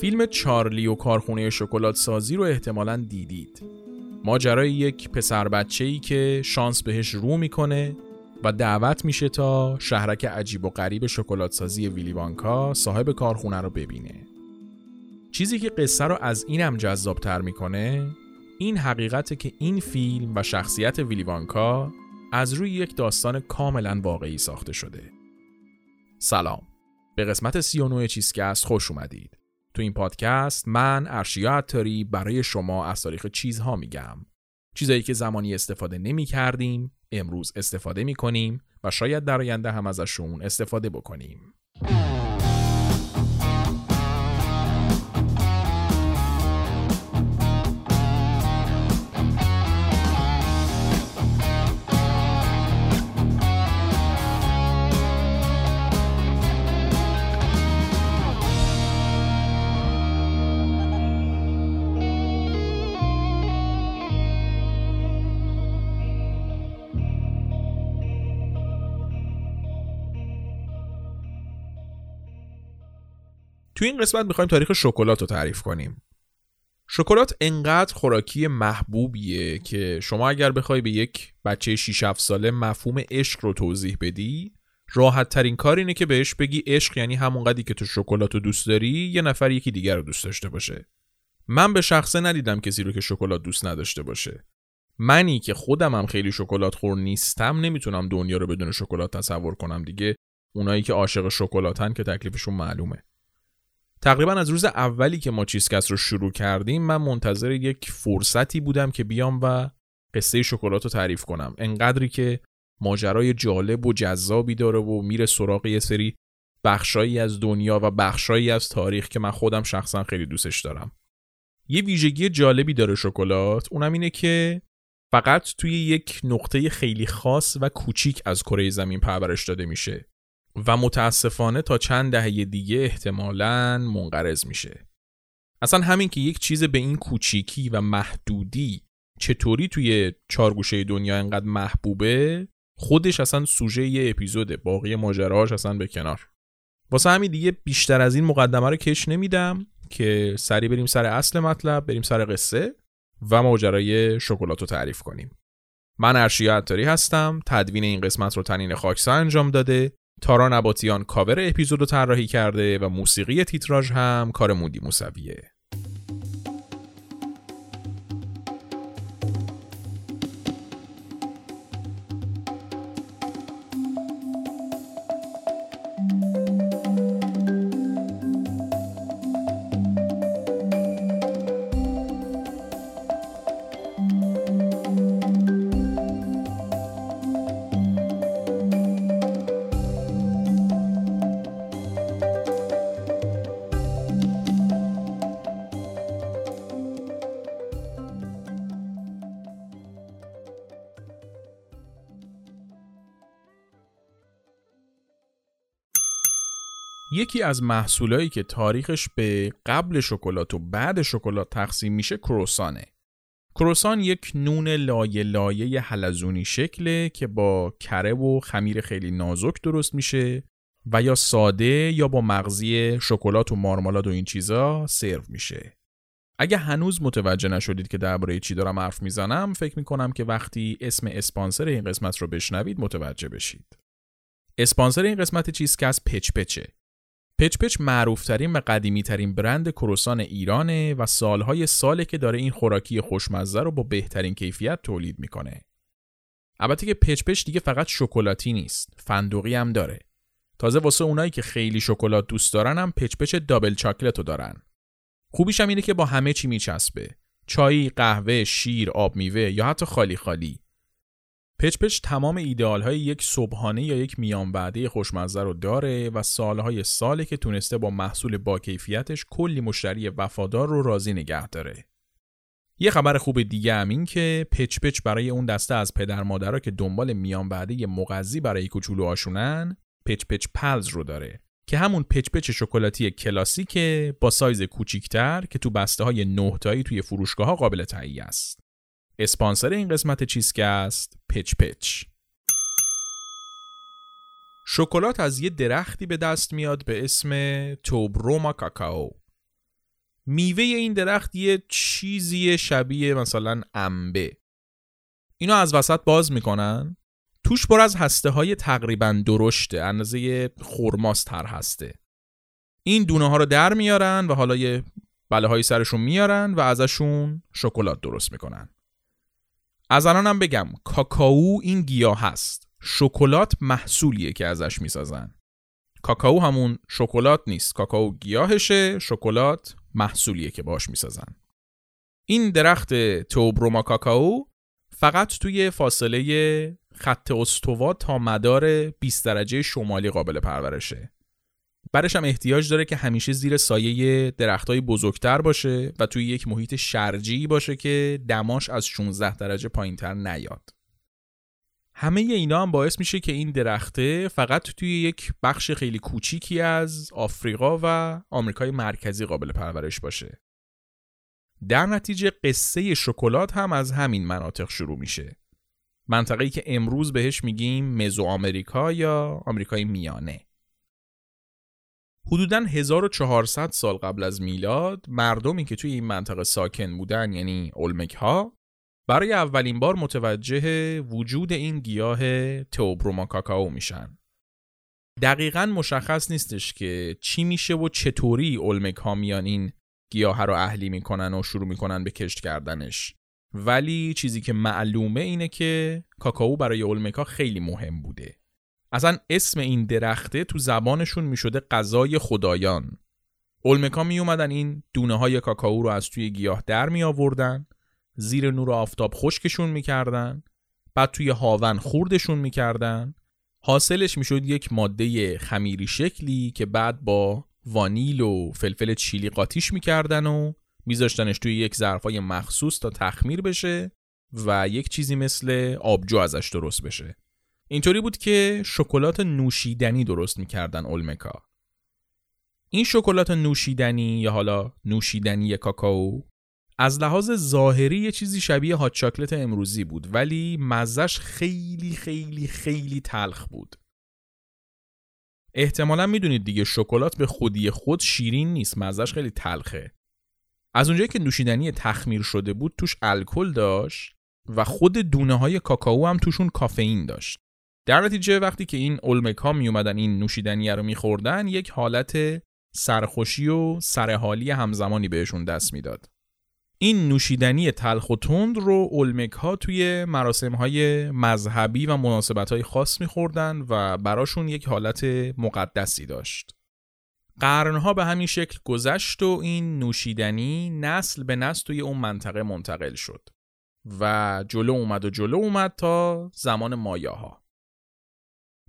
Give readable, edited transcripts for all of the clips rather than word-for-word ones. فیلم چارلی و کارخونه شکلات سازی رو احتمالاً دیدید. ماجرای یک پسر بچه‌ای که شانس بهش رو میکنه و دعوت میشه تا شهرک عجیب و غریب شکلات سازی ویلی وانکا صاحب کارخونه رو ببینه. چیزی که قصه رو از اینم جذاب‌تر میکنه این حقیقته که این فیلم و شخصیت ویلی وانکا از روی یک داستان کاملاً واقعی ساخته شده. سلام. به قسمت 39 چیزکست خوش اومدید. تو این پادکست من ارشیا عطاری برای شما از تاریخ چیزها میگم. چیزایی که زمانی استفاده نمی‌کردیم، امروز استفاده می‌کنیم و شاید در آینده هم ازشون استفاده بکنیم. تو این قسمت میخوایم تاریخ شکلات رو تعریف کنیم. شکلات انقدر خوراکی محبوبیه که شما اگر بخوای به یک بچه 6-7 ساله مفهوم عشق رو توضیح بدی، راحت ترین کار اینه که بهش بگی عشق یعنی همونقدری که تو شکلات رو دوست داری یه نفر یکی دیگر رو دوست داشته باشه. من به شخصه ندیدم کسی رو که شکلات دوست نداشته باشه. منی که خودم هم خیلی شکلات خور نیستم نمیتونم دنیا رو بدون شکلات تصور کنم دیگه. اونایی که عاشق شکلاتن که تکلیفشون معلومه. تقریبا از روز اولی که ما چیزکست رو شروع کردیم من منتظر یک فرصتی بودم که بیام و قصه شکلات رو تعریف کنم. انقدری که ماجرای جالب و جذابی داره و میره سراغ یه سری بخشایی از دنیا و بخشایی از تاریخ که من خودم شخصا خیلی دوستش دارم. یه ویژگی جالبی داره شکلات، اونم اینه که فقط توی یک نقطه خیلی خاص و کوچیک از کره زمین پرورش داده میشه و متاسفانه تا چند دهه دیگه احتمالاً منقرض میشه. اصلا همین که یک چیز به این کوچیکی و محدودی چطوری توی چارگوشه دنیا انقدر محبوبه خودش اصلا سوژه یه اپیزوده، باقی ماجراهاش اصلا به کنار. واسه همین دیگه بیشتر از این مقدمه رو کش نمیدم که سریع بریم سر اصل مطلب، بریم سر قصه و ماجرای شکلات رو تعریف کنیم. من ارشیا عطاری هستم، تدوین این قسمت رو طنین خاکسا انجام داده. تارا نباتیان کاور اپیزود رو طراحی کرده و موسیقی تیتراژ هم کار مودی موسویه. یکی از محصولایی که تاریخش به قبل شکلات و بعد شکلات تقسیم میشه کروسانه. کروسان یک نون لایه لایه حلزونی شکله که با کره و خمیر خیلی نازک درست میشه و یا ساده یا با مغزی شکلات و مارمالاد و این چیزا سرو میشه. اگه هنوز متوجه نشدید که درباره چی دارم حرف میزنم، فکر میکنم که وقتی اسم اسپانسر این قسمت رو بشنوید متوجه بشید. اسپانسر این قسمت چیزکست پچ پچه. پچ پچ معروفترین و قدیمیترین برند کروسان ایرانه و سالهای ساله که داره این خوراکی خوشمزه رو با بهترین کیفیت تولید میکنه. البته که پچ پچ دیگه فقط شکلاتی نیست، فندقی هم داره. تازه واسه اونایی که خیلی شکلات دوست دارن هم پچ پچ دابل چاکلت رو دارن. خوبیش هم اینه که با همه چی میچسبه. چای، قهوه، شیر، آب میوه یا حتی خالی خالی. پچ پچ تمام ایدئال‌های یک صبحانه یا یک میانوعده خوشمزه رو داره و سالهای ساله که تونسته با محصول با کیفیتش کلی مشتری وفادار رو راضی نگه داره. یه خبر خوب دیگه هم این که پچ پچ برای اون دسته از پدر مادرها که دنبال میانوعده مغذی برای کوچولوهاشونن، پچ پچ پلز رو داره که همون پچ پچ شکلاتی کلاسیکه با سایز کوچیک‌تر که تو بسته‌های 9 تایی توی فروشگاه‌ها قابل تهیه است. اسپانسر این قسمت چیزکست پچ پچ. شکلات از یه درختی به دست میاد به اسم توبروما کاکائو. میوه این درخت یه چیزی شبیه مثلا انبه. اینو از وسط باز میکنن، توش پر از هسته های تقریبا درشته، اندازه خرماست تر هسته. این دونه ها رو در میارن و حالا یه بله‌های سرشون میارن و ازشون شکلات درست میکنن. از الانم بگم کاکائو این گیاه هست، شکلات محصولیه که ازش میسازن. کاکائو همون شکلات نیست، کاکائو گیاهشه، شکلات محصولیه که باهاش میسازن. این درخت توبروما کاکائو فقط توی فاصله خط استوا تا مدار 20 درجه شمالی قابل پرورشه. برش هم احتیاج داره که همیشه زیر سایه درختای بزرگتر باشه و توی یک محیط شرجی باشه که دماش از 16 درجه پایینتر نیاد. همه اینا هم باعث میشه که این درخته فقط توی یک بخش خیلی کوچیکی از آفریقا و آمریکای مرکزی قابل پرورش باشه. در نتیجه قصه شکلات هم از همین مناطق شروع میشه. منطقه‌ای که امروز بهش میگیم مزوآمریکا یا آمریکای میانه. حدوداً 1400 سال قبل از میلاد مردمی که توی این منطقه ساکن بودن، یعنی اولمک ها، برای اولین بار متوجه وجود این گیاه توبروما کاکائو میشن. دقیقاً مشخص نیستش که چی میشه و چطوری اولمک ها میان این گیاه رو اهلی میکنن و شروع میکنن به کشت کردنش، ولی چیزی که معلومه اینه که کاکائو برای اولمک ها خیلی مهم بوده. اصلا اسم این درخته تو زبانشون می شده غذای خدایان. اولمکا می اومدن این دونه های کاکائو رو از توی گیاه در می آوردن، زیر نور آفتاب خشکشون می کردن، بعد توی هاون خوردشون می کردن. حاصلش می شد یک ماده خمیری شکلی که بعد با وانیل و فلفل چیلی قاطیش می کردن و می ذاشتنش توی یک ظرفای مخصوص تا تخمیر بشه و یک چیزی مثل آبجو ازش درست بشه. اینطوری بود که شکلات نوشیدنی درست می‌کردن اولمکا. این شکلات نوشیدنی یا حالا نوشیدنی کاکائو از لحاظ ظاهری یه چیزی شبیه هات چاکلت امروزی بود، ولی مزه‌اش خیلی خیلی خیلی تلخ بود. احتمالاً می‌دونید دیگه شکلات به خودی خود شیرین نیست، مزه‌اش خیلی تلخه. از اونجایی که نوشیدنی تخمیر شده بود، توش الکل داشت و خود دونه‌های کاکائو هم توشون کافئین داشت. در نتیجه وقتی که این اولمک ها می اومدن این نوشیدنی رو می خوردن، یک حالت سرخوشی و سرحالی همزمانی بهشون دست می داد. این نوشیدنی تلخ و تند رو اولمک ها توی مراسم های مذهبی و مناسبت های خاص می خوردن و براشون یک حالت مقدسی داشت. قرنها به همین شکل گذشت و این نوشیدنی نسل به نسل توی اون منطقه منتقل شد و جلو اومد تا زمان مایاها.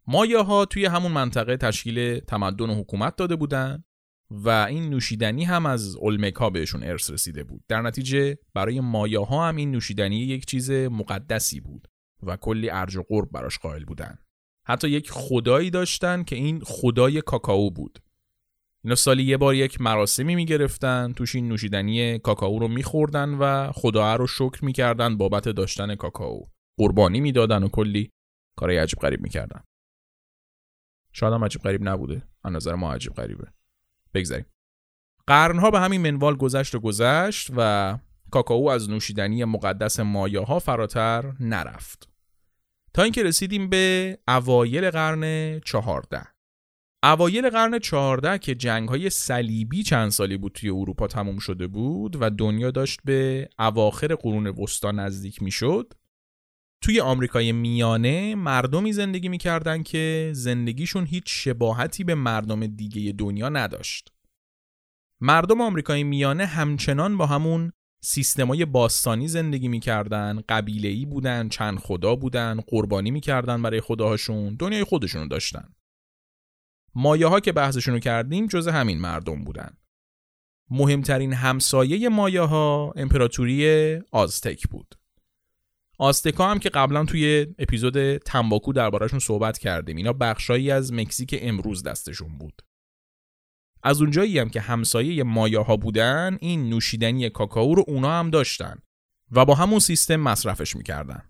مایاها توی همون منطقه تشکیل تمدن و حکومت داده بودن و این نوشیدنی هم از اولمک‌ها بهشون ارث رسیده بود. در نتیجه برای مایاها هم این نوشیدنی یک چیز مقدسی بود و کلی ارج و قرب براش قائل بودن. حتی یک خدایی داشتن که این خدای کاکائو بود. اینا سالی یه بار یک مراسمی می‌گرفتن، توش این نوشیدنی کاکائو رو می‌خوردن و خدا رو شکر می‌کردن بابت داشتن کاکائو. قربانی می‌دادن و کلی کارهای عجیب غریب می‌کردن. شاید هم عجیب غریب نبوده، از نظر ما عجیب غریبه. بگذاریم. قرنها به همین منوال گذشت و کاکائو از نوشیدنی مقدس مایاها فراتر نرفت تا اینکه رسیدیم به اوایل قرن 14. اوایل قرن 14 که جنگ‌های صلیبی چند سالی بود توی اروپا تموم شده بود و دنیا داشت به اواخر قرون وسطا نزدیک می‌شد، توی آمریکای میانه مردمی زندگی می‌کردن که زندگیشون هیچ شباهتی به مردم دیگه دنیا نداشت. مردم آمریکای میانه همچنان با همون سیستمای باستانی زندگی می‌کردن، قبیله‌ای بودن، چند خدا بودن، قربانی می‌کردن برای خداهاشون، دنیای خودشون رو داشتن. مایاها که بحثشون رو کردیم جزء همین مردم بودن. مهمترین همسایه مایاها امپراتوری آزتک بود. آزتکا هم که قبلا توی اپیزود تنباکو درباره‌شون صحبت کردیم، اینا بخشایی از مکزیک امروز دستشون بود. از اونجایی هم که همسایه مایاها بودن، این نوشیدنی کاکائو رو اونا هم داشتن و با همون سیستم مصرفش میکردن.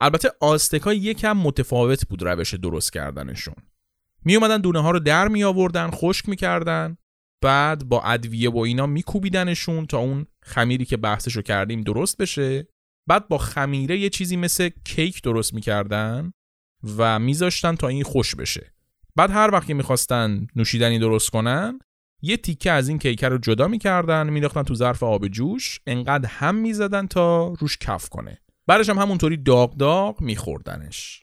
البته آزتکا یکم متفاوت بود روش درست کردنشون. می اومدن دونه ها رو در می آوردن، خشک میکردن، بعد با ادویه و اینا میکوبیدنشون تا اون خمیری که بحثشو کردیم درست بشه. بعد با خمیره یه چیزی مثل کیک درست میکردن و میذاشتن تا این خوش بشه. بعد هر وقت که میخواستن نوشیدنی درست کنن یه تیکه از این کیک رو جدا میکردن، مینداختن تو ظرف آب جوش، انقدر هم میزدن تا روش کف کنه. بعدش هم همونطوری داغ داغ میخوردنش.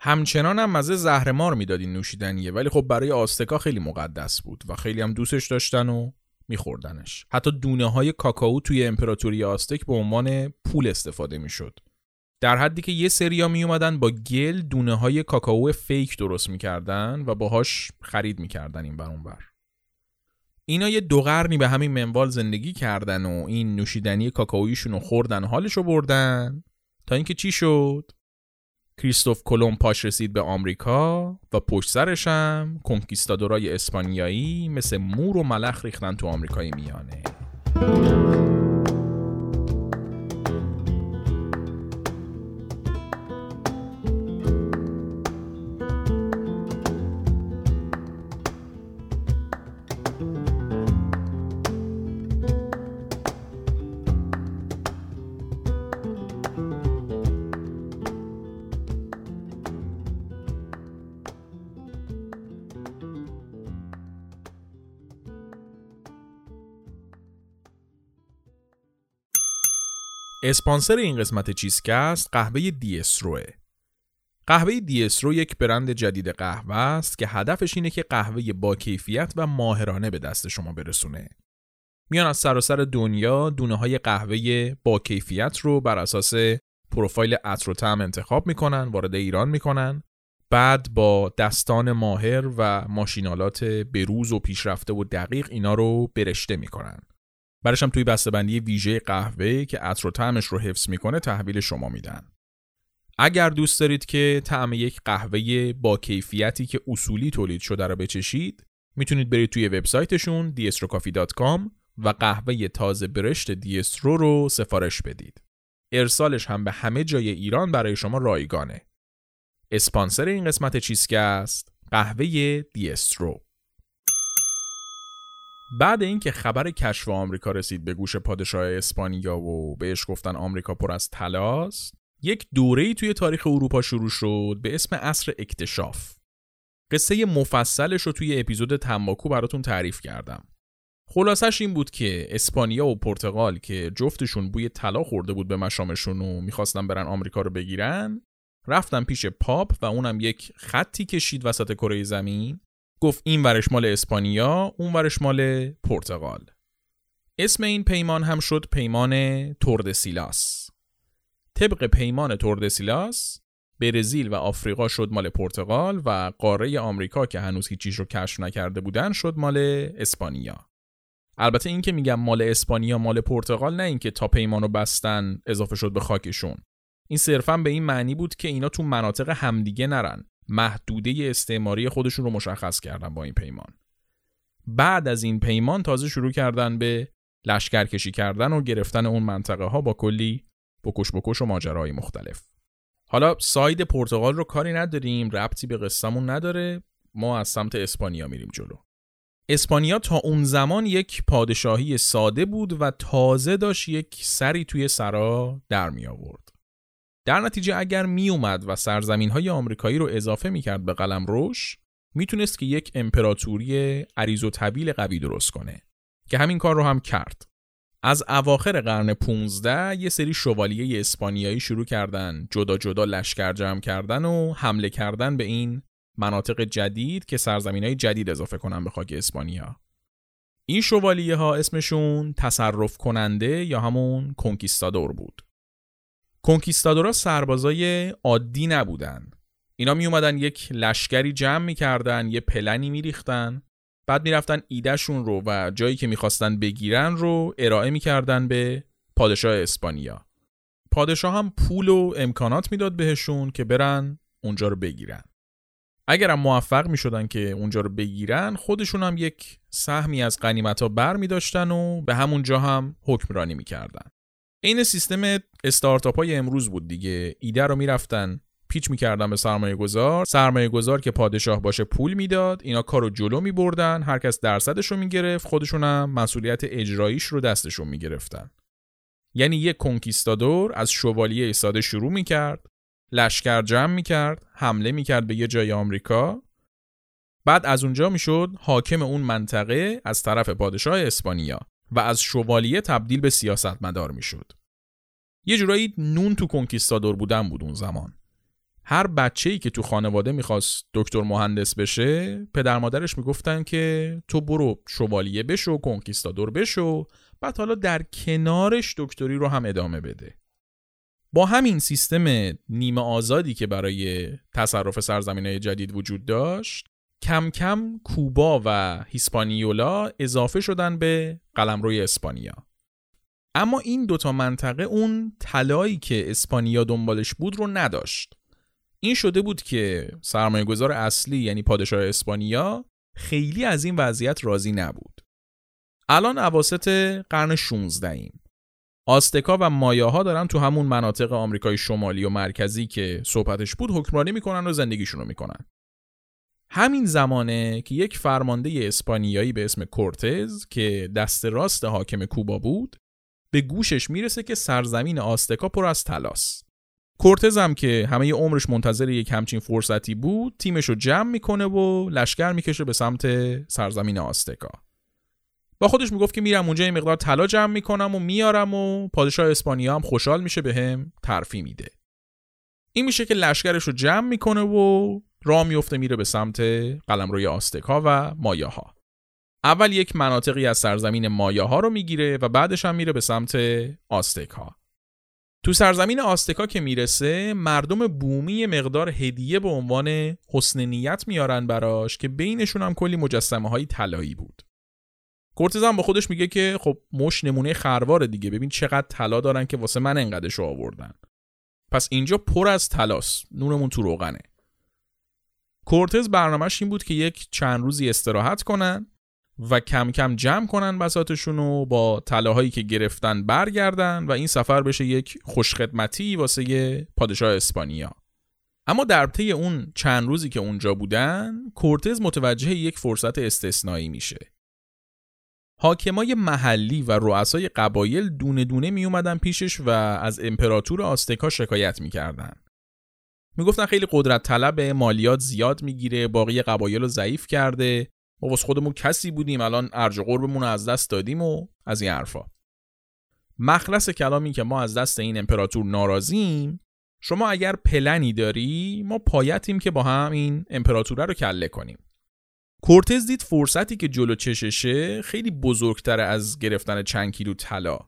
همچنان هم مزه زهرمار میداد این نوشیدنیه، ولی خب برای آستکا خیلی مقدس بود و خیلی هم دوستش داشتن و میخوردنش. حتی دونه های کاکائو توی امپراتوری آستک به عنوان پول استفاده میشد. در حدی که یه سریا می اومدن با گل دونه های کاکائو فیک درست میکردن و باهاش خرید میکردن این بر اون بر. اینا یه دو قرنی به همین منوال زندگی کردن و این نوشیدنی کاکائویشون رو خوردن، حالشو بردن، تا اینکه چی شد؟ کریستوف کلمب پاش رسید به آمریکا و پشت سرش هم کنکیستادورای اسپانیایی مثل مور و ملخ ریختن تو آمریکای میانه. اسپانسر این قسمت چیزکست قهوه دیستروه. قهوه دیسترو یک برند جدید قهوه است که هدفش اینه که قهوه با کیفیت و ماهرانه به دست شما برسونه. میان از سراسر دنیا دونه‌های قهوه با کیفیت رو بر اساس پروفایل عطر و طعم انتخاب میکنن، وارد ایران میکنن، بعد با دستان ماهر و ماشینالات بروز و پیشرفته و دقیق اینا رو برشته میکنن. برایش هم توی بسته‌بندی ویژه قهوه که عطر و طعمش رو حفظ میکنه تحویل شما میدن. اگر دوست دارید که طعم یک قهوه با کیفیتی که اصولی تولید شده رو بچشید، میتونید برید توی وبسایتشون diestrocoffee.com و قهوه تازه برشت دیسترو رو سفارش بدید. ارسالش هم به همه جای ایران برای شما رایگانه. اسپانسر این قسمت چیزکست قهوه دیسترو. بعد اینکه خبر کشف آمریکا رسید به گوش پادشاه اسپانیا و بهش گفتن آمریکا پر از طلاست، یک دوره‌ای توی تاریخ اروپا شروع شد به اسم عصر اکتشاف. قصه مفصلش رو توی اپیزود تنباکو براتون تعریف کردم. خلاصش این بود که اسپانیا و پرتغال که جفتشون بوی طلا خورده بود به مشامشون و می‌خواستن برن آمریکا رو بگیرن، رفتن پیش پاپ و اونم یک خطی کشید وسط کره زمین، گفت این ورش مال اسپانیا، اون ورش مال پرتغال. اسم این پیمان هم شد پیمان توردسیلاس. طبق پیمان توردسیلاس، برزیل و آفریقا شد مال پرتغال و قاره آمریکا که هنوز هیچ چیز رو کشف نکرده بودن شد مال اسپانیا. البته این که میگم مال اسپانیا مال پرتغال، نه این که تا پیمانو بستن اضافه شد به خاکشون. این صرفاً به این معنی بود که اینا تو مناطق همدیگه نرن. محدوده استعماری خودشون رو مشخص کردن با این پیمان. بعد از این پیمان تازه شروع کردن به لشکرکشی کردن و گرفتن اون منطقه ها با کلی بکش و ماجراهای مختلف. حالا ساید پرتغال رو کاری نداریم، ربطی به قصه‌مون نداره، ما از سمت اسپانیا میریم جلو. اسپانیا تا اون زمان یک پادشاهی ساده بود و تازه داشت یک سری توی سرا در می آورد. در نتیجه اگر می اومد و سرزمین‌های آمریکایی رو اضافه می‌کرد به قلمروش، میتونست که یک امپراتوری عریض و طویل قوی درست کنه که همین کار رو هم کرد. از اواخر قرن 15 یه سری شوالیه اسپانیایی شروع کردن جدا جدا لشکر جمع کردن و حمله کردن به این مناطق جدید که سرزمین‌های جدید اضافه کنن به خاک اسپانیا. این شوالیه‌ها اسمشون تصرف کننده یا همون کنکیستادور بود. کنکیستادورا سربازای عادی نبودن. اینا می اومدن یک لشکری جمع می کردن، یه پلنی می ریختن، بعد می رفتن ایدهشون رو و جایی که می خواستن بگیرن رو ارائه می کردن به پادشاه اسپانیا. پادشاه هم پول و امکانات می داد بهشون که برن اونجا رو بگیرن. اگرم موفق می شدن که اونجا رو بگیرن، خودشون هم یک سهمی از غنیمت‌ها بر می داشتن و به همونجا هم حکمرانی می کردن. این سیستم استارتاپ‌های امروز بود دیگه. ایده رو می‌رفتن پیچ می‌کردن به سرمایه‌گذار، سرمایه‌گذار که پادشاه باشه پول میداد، اینا کارو جلو می‌بردن، هر کس درصدش رو می‌گرفت، خودشون هم مسئولیت اجراییش رو دستشون می‌گرفتن. یعنی یک کنکیستادور از شوالیه ساده شروع می‌کرد، لشکر جمع می‌کرد، حمله می‌کرد به یه جای آمریکا، بعد از اونجا میشد حاکم اون منطقه از طرف پادشاه اسپانیا و از شوالیه تبدیل به سیاستمدار میشد. یه جورایی نون تو کنکیستادور بودن بود اون زمان. هر بچه‌ای که تو خانواده میخواست دکتر مهندس بشه، پدر مادرش میگفتن که تو برو شوالیه بشو، کنکیستادور بشو، بعد حالا در کنارش دکتری رو هم ادامه بده. با همین سیستم نیمه آزادی که برای تصرف سرزمین‌های جدید وجود داشت، کم کم کوبا و هیسپانیولا اضافه شدن به قلمروی اسپانیا. اما این دوتا منطقه اون طلایی که اسپانیا دنبالش بود رو نداشت. این شده بود که سرمایه‌گذار اصلی یعنی پادشاه اسپانیا خیلی از این وضعیت راضی نبود. الان اواسط قرن 16ایم. آزتکا و مایاها دارن تو همون مناطق آمریکای شمالی و مرکزی که صحبتش بود حکمرانی میکنن و زندگیشون رو میکنن. همین زمانه که یک فرمانده اسپانیایی به اسم کورتز که دست راست حاکم کوبا بود به گوشش میرسه که سرزمین آزتکا پر از طلاست. کورتز هم که همه عمرش منتظر یک همچین فرصتی بود، تیمش رو جمع میکنه و لشکر میکشه به سمت سرزمین آزتکا. با خودش میگفت که میرم اونجا یه مقدار طلا جمع میکنم و میارم و پادشاه اسپانیا هم خوشحال میشه بهم ترفیع میده. این میشه که لشکرش رو جمع میکنه و راه میفته میره به سمت قلمروی آزتک‌ها و مایاها. اول یک مناطقی از سرزمین مایاها رو میگیره و بعدش هم میره به سمت آزتک‌ها. تو سرزمین آزتک‌ها که میرسه، مردم بومی مقدار هدیه به عنوان حسن نیت میارن براش که بینشون هم کلی مجسمه‌های طلایی بود. کورتز هم با خودش میگه که خب مش نمونه خروار دیگه، ببین چقدر طلا دارن که واسه من انقدرشو آوردن. پس اینجا پر از طلاست، نونمون تو روغنه. کورتز برنامه‌اش این بود که یک چند روزی استراحت کنن و کم کم جمع کنن بساطشون و با طلاهایی که گرفتن برگردن و این سفر بشه یک خوشخدمتی واسه پادشاه اسپانیا. اما در طی اون چند روزی که اونجا بودن، کورتز متوجه یک فرصت استثنایی میشه. حاکمای محلی و رؤسای قبایل دونه دونه می اومدن پیشش و از امپراتور آزتک‌ها شکایت می‌کردن. میگفتن خیلی قدرت طلب، مالیات زیاد میگیره، باقی قبایل رو ضعیف کرده، ما واسه خودمون کسی بودیم، الان ارج و قربمون رو از دست دادیم و از این حرفا. مخلص کلامی که ما از دست این امپراتور ناراضیم، شما اگر پلنی داری ما پایتیم که با هم این امپراتوره رو کله کنیم. کورتز دید فرصتی که جلو چششه خیلی بزرگتر از گرفتن چند کیلو طلا.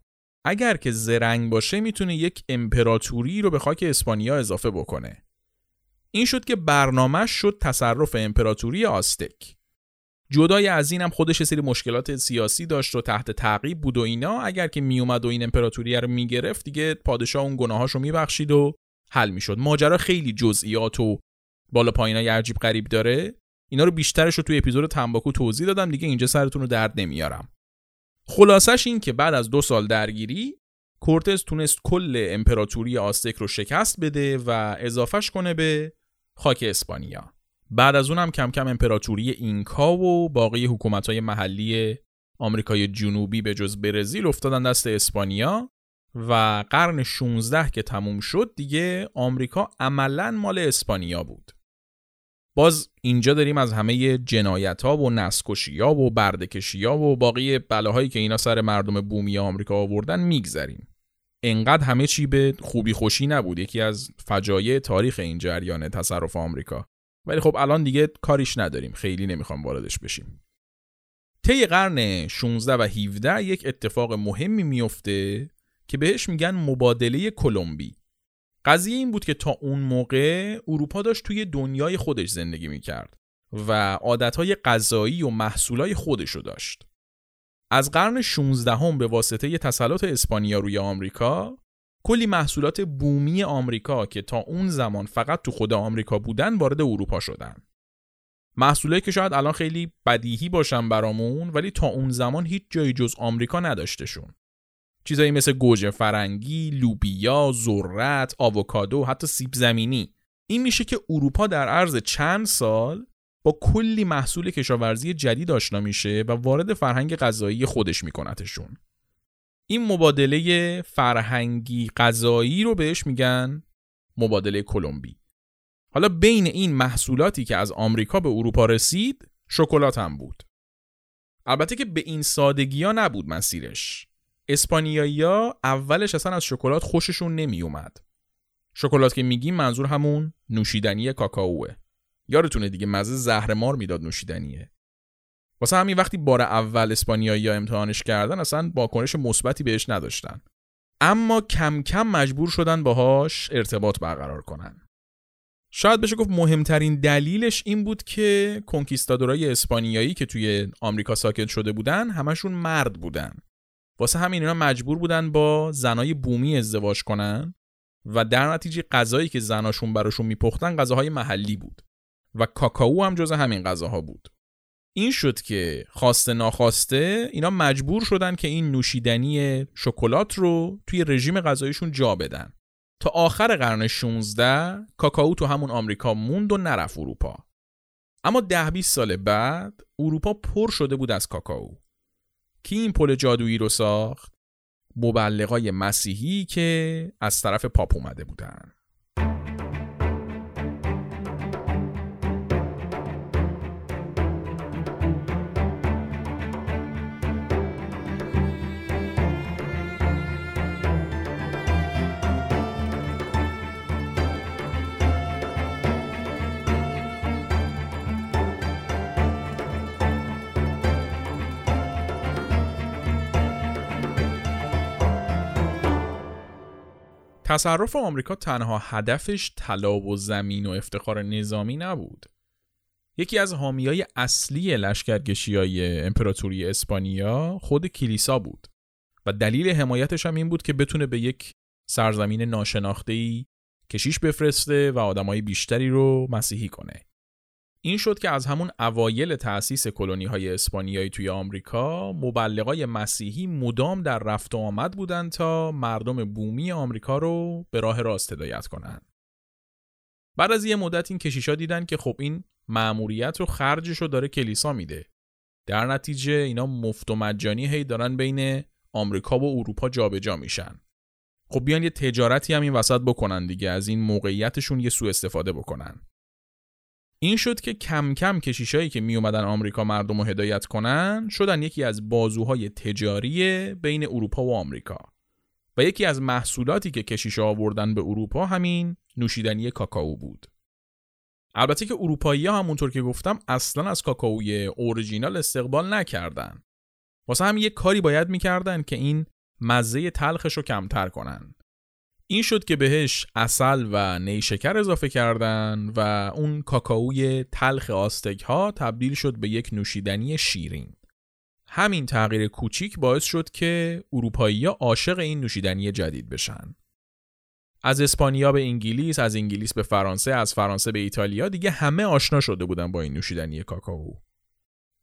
اگر که زرنگ باشه میتونه یک امپراتوری رو به خاک اسپانیا اضافه بکنه. این شد که برنامه‌اش شد تصرف امپراتوری آزتک. جدای از اینم خودش سری مشکلات سیاسی داشت و تحت تعقیب بود و اینا، اگر که میومد و این امپراتوری رو میگرفت دیگه پادشاه اون گناهاش رو میبخشید و حل میشد. ماجرا خیلی جزئیات و بالا پایینای عجیب غریب داره. اینا رو بیشترش رو توی اپیزود تنباکو توضیح دادم دیگه، اینجا سرتون رو درد نمیارم. خلاصش این که بعد از 2 سال درگیری، کورتز تونست کل امپراتوری آزتک رو شکست بده و اضافهش کنه به خاک اسپانیا. بعد از اونم کم کم امپراتوری اینکا و باقی حکومت‌های محلی آمریکای جنوبی به جز برزیل افتادن دست اسپانیا و قرن 16 که تموم شد دیگه آمریکا عملاً مال اسپانیا بود. باز اینجا داریم از همه جنایت‌ها و نسل‌کشی‌ها و برده‌کشی‌ها و باقی بلاهایی که اینا سر مردم بومی آمریکا آوردن میگذریم. انقدر همه چی به خوبی خوشی نبود، یکی از فجایع تاریخ این جریان تصرف آمریکا. ولی خب الان دیگه کاریش نداریم، خیلی نمیخوام واردش بشیم. طی قرن 16 و 17 یک اتفاق مهمی میفته که بهش میگن مبادله کلمبی. قضیه این بود که تا اون موقع اروپا داشت توی دنیای خودش زندگی میکرد و عادتهای غذایی و محصولای خودشو داشت. از قرن 16 هم به واسطه تسلط اسپانیا روی آمریکا، کلی محصولات بومی آمریکا که تا اون زمان فقط تو خود آمریکا بودن وارد اروپا شدن. محصولایی که شاید الان خیلی بدیهی باشن برامون ولی تا اون زمان هیچ جای جز آمریکا نداشتشون. چیزایی مثل گوجه فرنگی، لوبیا، ذرت، آووکادو، حتی سیب زمینی. این میشه که اروپا در عرض چند سال با کلی محصول کشاورزی جدید آشنا میشه و وارد فرهنگ غذایی خودش میکنتشون. این مبادله فرهنگی غذایی رو بهش میگن مبادله کلمبی. حالا بین این محصولاتی که از آمریکا به اروپا رسید، شکلات هم بود. البته که به این سادگی‌ها نبود مسیرش. اسپانیایی‌ها اولش اصلا از شکلات خوششون نمیومد. شکلات که میگیم منظور همون نوشیدنی کاکائوه. یارتونه دیگه، مزه زهرمار میداد نوشیدنیه. واسه همین وقتی بار اول اسپانیایی‌ها امتحانش کردن اصلا واکنش مثبتی بهش نداشتن. اما کم کم مجبور شدن باهاش ارتباط برقرار کنن. شاید بشه گفت مهمترین دلیلش این بود که کنکیستادورای اسپانیایی که توی آمریکا ساکن شده بودن همشون مرد بودن. واسه همین اینا مجبور بودن با زنای بومی ازدواج کنن و در نتیجه غذایی که زناشون براشون میپختن غذاهای محلی بود و کاکائو هم جز همین غذاها بود. این شد که خواسته ناخواسته اینا مجبور شدن که این نوشیدنی شکلات رو توی رژیم غذاییشون جا بدن. تا آخر قرن 16 کاکائو تو همون آمریکا موند و نرفت اروپا. اما 10-20 سال بعد اروپا پر شده بود از کاکائو. کی این پل جادویی رو ساخت؟ مبلغای مسیحی که از طرف پاپ اومده بودن. تصرف آمریکا تنها هدفش طلا و زمین و افتخار نظامی نبود. یکی از حامیای اصلی لشکرکشی‌های امپراتوری اسپانیا خود کلیسا بود و دلیل حمایتش هم این بود که بتونه به یک سرزمین ناشناخته‌ای کشیش بفرسته و آدمای بیشتری رو مسیحی کنه. این شد که از همون اوایل تأسیس کلونی‌های اسپانیایی توی آمریکا مبلغای مسیحی مدام در رفت و آمد بودند تا مردم بومی آمریکا رو به راه راست هدایت کنن. بعد از یه مدت این کشیشا دیدن که خب این مأموریت رو خرجش رو داره کلیسا میده. در نتیجه اینا مفت و مجانی هی دارن بین آمریکا و اروپا جابجا میشن. خب بیان یه تجارتی هم این وسط بکنن دیگه، از این موقعیتشون یه سوء استفاده بکنن. این شد که کم کم کشیشایی که می اومدن آمریکا مردم رو هدایت کنن شدن یکی از بازوهای تجاری بین اروپا و آمریکا و یکی از محصولاتی که کشیشا آوردن به اروپا همین نوشیدنی کاکائو بود. البته که اروپایی‌ها همونطور که گفتم اصلا از کاکائوی اورجینال استقبال نکردن. واسه هم یه کاری باید می‌کردن که این مزه تلخش رو کمتر کنن. این شد که بهش عسل و نیشکر اضافه کردن و اون کاکائوی تلخ آزتک ها تبدیل شد به یک نوشیدنی شیرین. همین تغییر کوچیک باعث شد که اروپایی‌ها عاشق این نوشیدنی جدید بشن. از اسپانیا به انگلیس، از انگلیس به فرانسه، از فرانسه به ایتالیا دیگه همه آشنا شده بودن با این نوشیدنی کاکائو.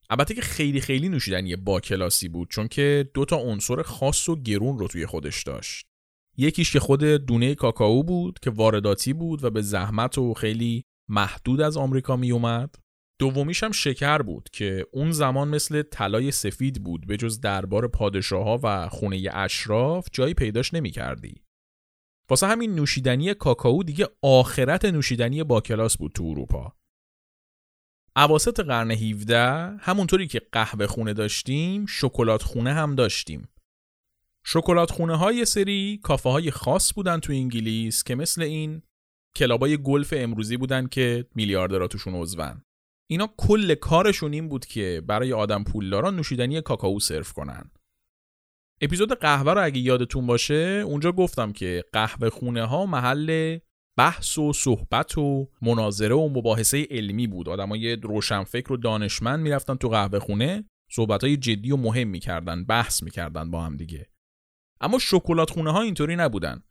البته که خیلی نوشیدنی با کلاسی بود چون که دو تا عنصر خاص و گرون رو توی خودش داشت. یکیش که خود دونه کاکائو بود که وارداتی بود و به زحمت و خیلی محدود از آمریکا می اومد. دومیش هم شکر بود که اون زمان مثل طلای سفید بود، به جز دربار پادشاها و خونه اشراف جایی پیداش نمی کردی. واسه همین نوشیدنی کاکائو دیگه آخرت نوشیدنی با کلاس بود تو اروپا. اواسط قرن 17 همونطوری که قهوه خونه داشتیم شکلات خونه هم داشتیم. شکلات خونه های سری کافه های خاص بودن تو انگلیس که مثل این کلابای گلف امروزی بودن که میلیاردرها توشون عضون. اینا کل کارشون این بود که برای آدم پولداران نوشیدنی کاکائو سرو کنن. اپیزود قهوه رو اگه یادتون باشه اونجا گفتم که قهوه خونه ها محل بحث و صحبت و مناظره و مباحثه علمی بود. آدمای روشنفکر و دانشمند میرفتن تو قهوه خونه، صحبتای جدی و مهم میکردن، بحث میکردن با هم دیگه. اما شکلات خونه ها اینطوری نبودن.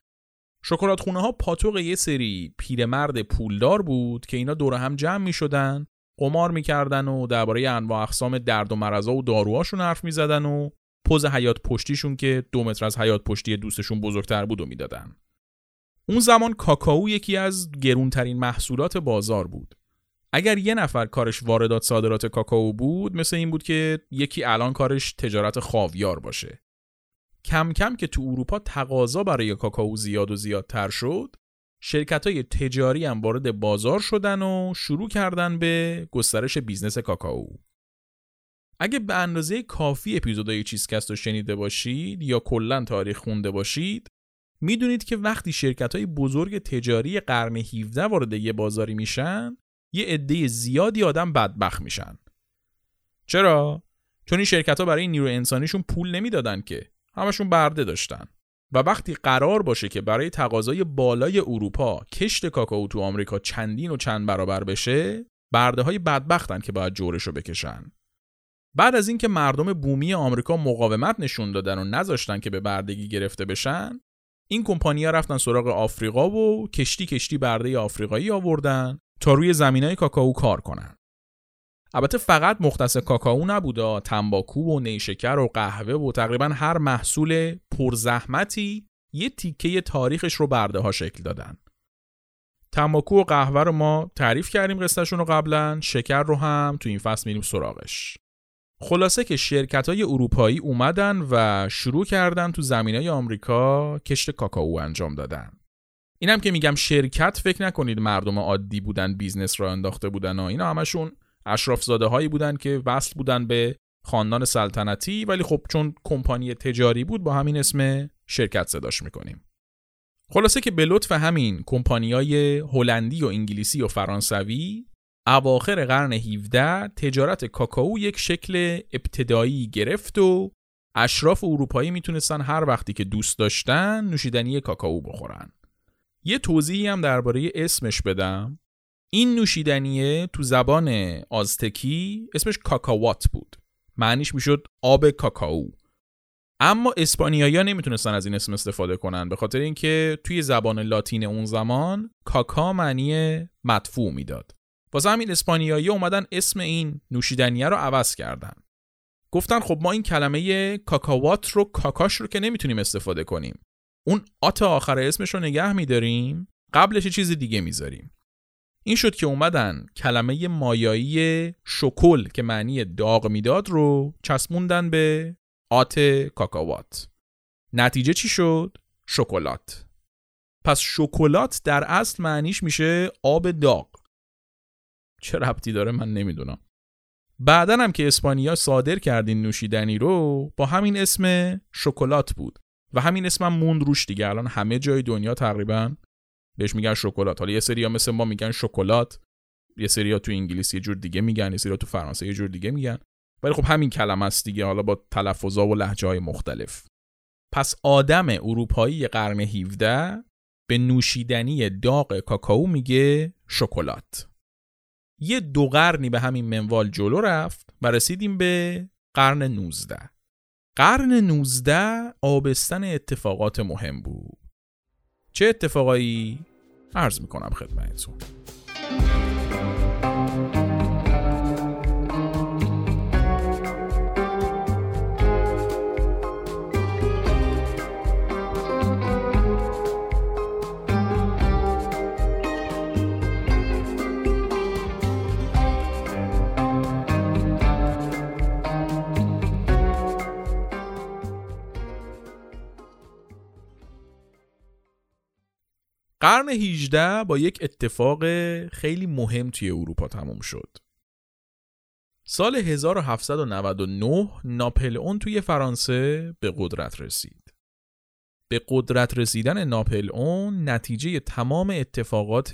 شکلات خونه ها پاتوق یه سری پیرمرد پولدار بود که اینا دور هم جمع می شدن، قمار می کردن و درباره انواع اقسام درد و مرزا و داروهاشون حرف می زدن و پوز حیاط پشتیشون که 2 متر از حیاط پشتی دوستشون بزرگتر بود و می دادن. اون زمان کاکائو یکی از گرونترین محصولات بازار بود. اگر یه نفر کارش واردات صادرات کاکائو بود، مثل این بود که یکی الان کارش تجارت خاویار باشه. کم کم که تو اروپا تقاضا برای کاکائو زیاد و زیادتر شد، شرکت‌های تجاری هم وارد بازار شدن و شروع کردن به گسترش بیزنس کاکائو. اگه به اندازه کافی اپیزودهای چیزکست رو شنیده باشید یا کلاً تاریخ خونده باشید، میدونید که وقتی شرکت‌های بزرگ تجاری قرن 17 وارد یه بازاری میشن، یه عده زیادی آدم بدبخت میشن. چرا؟ چون این شرکت‌ها برای نیرو انسانیشون پول نمیدادن که، همشون برده داشتن. و وقتی قرار باشه که برای تقاضای بالای اروپا کشت کاکائو تو آمریکا چندین و چند برابر بشه، برده‌های بدبختن که باید جورشو بکشن. بعد از اینکه مردم بومی آمریکا مقاومت نشون دادن و نذاشتن که به بردگی گرفته بشن، این کمپانی‌ها رفتن سراغ آفریقا و کشتی برده آفریقایی آوردن تا روی زمینای کاکائو کار کنن. البته فقط مختص کاکائو نبودا، تنباکو و نیشکر و قهوه و تقریبا هر محصول پرزحمتی یه تیکه تاریخش رو برده‌ها شکل دادن. تنباکو و قهوه رو ما تعریف کردیم قصه‌شون رو قبلا، شکر رو هم تو این فصل میریم سراغش. خلاصه که شرکت‌های اروپایی اومدن و شروع کردن تو زمینای آمریکا کشت کاکائو انجام دادن. اینم که میگم شرکت، فکر نکنید مردم عادی بودن بیزنس را انداخته بودن، اینا همشون اشرافزاده هایی بودن که وصل بودن به خاندان سلطنتی، ولی خب چون کمپانی تجاری بود با همین اسم شرکت صداش میکنیم. خلاصه که به لطف همین کمپانیای هلندی و انگلیسی و فرانسوی، اواخر قرن 17 تجارت کاکائو یک شکل ابتدایی گرفت و اشراف اروپایی میتونستن هر وقتی که دوست داشتن نوشیدنی کاکائو بخورن. یه توضیحی هم درباره اسمش بدم. این نوشیدنیه تو زبان آزتکی اسمش کاکاوات بود. معنیش میشد آب کاکائو. اما اسپانیایی‌ها نمیتونستن از این اسم استفاده کنن، به خاطر اینکه توی زبان لاتین اون زمان کاکا معنی مدفوع میداد. واسه همین اسپانیایی‌ها اومدن اسم این نوشیدنیه رو عوض کردن. گفتن خب ما این کلمه کاکاوات رو، کاکاش رو که نمیتونیم استفاده کنیم. اون آت آخر اسمش رو نگه می‌داریم، قبلش چیز دیگه می‌ذاریم. این شد که اومدن کلمه مایایی شکل که معنی داغ میداد رو چسبوندن به آت کاکاوات. نتیجه چی شد؟ شکلات. پس شکلات در اصل معنیش میشه آب داغ. چه ربطی داره من نمیدونم. بعدن هم که اسپانیا صادر کردین نوشیدنی رو با همین اسم شکلات بود و همین اسم هم موند روش دیگه. الان همه جای دنیا تقریبا بهش میگن شکلات. حالا یه سری ها مثل ما میگن شکلات، یه سری ها تو انگلیسی یه جور دیگه میگن، یه سری ها تو فرانسه یه جور دیگه میگن، ولی خب همین کلمه است دیگه، حالا با تلفظا و لهجه‌های مختلف. پس آدم اروپایی قرن 17 به نوشیدنی داغ کاکائو میگه شکلات. یه دو قرنی به همین منوال جلو رفت و رسیدیم به قرن 19. قرن 19 آبستن اتفاقات مهم بود. چه اتفاقایی؟ عرض میکنم خدمتتون. قرن 18 با یک اتفاق خیلی مهم توی اروپا تموم شد. سال 1799 ناپلئون توی فرانسه به قدرت رسید. به قدرت رسیدن ناپلئون نتیجه تمام اتفاقات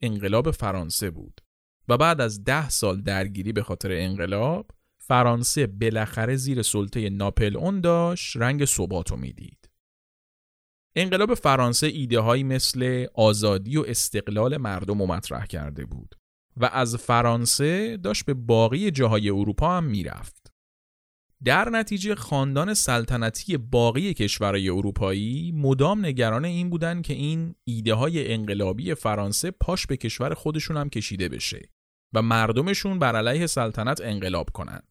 انقلاب فرانسه بود و بعد از 10 سال درگیری به خاطر انقلاب، فرانسه بالاخره زیر سلطه ناپلئون داشت رنگ ثباتو میدید. انقلاب فرانسه ایده‌هایی مثل آزادی و استقلال مردم رو مطرح کرده بود و از فرانسه داشت به باقی جاهای اروپا هم میرفت. در نتیجه خاندان سلطنتی باقی کشورهای اروپایی مدام نگران این بودن که این ایده‌های انقلابی فرانسه پاش به کشور خودشون هم کشیده بشه و مردمشون بر علیه سلطنت انقلاب کنن.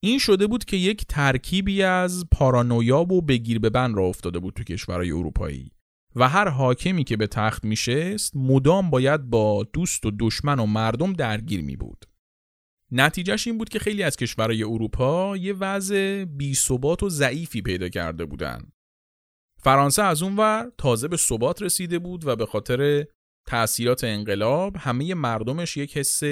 این شده بود که یک ترکیبی از پارانویا و بگیر به بند را افتاده بود تو کشورهای اروپایی و هر حاکمی که به تخت میشست مدام باید با دوست و دشمن و مردم درگیر میبود. نتیجهش این بود که خیلی از کشورهای اروپا یه وضع بی‌ثبات و ضعیفی پیدا کرده بودن. فرانسه از اون ور تازه به ثبات رسیده بود و به خاطر تأثیرات انقلاب همه مردمش یک حس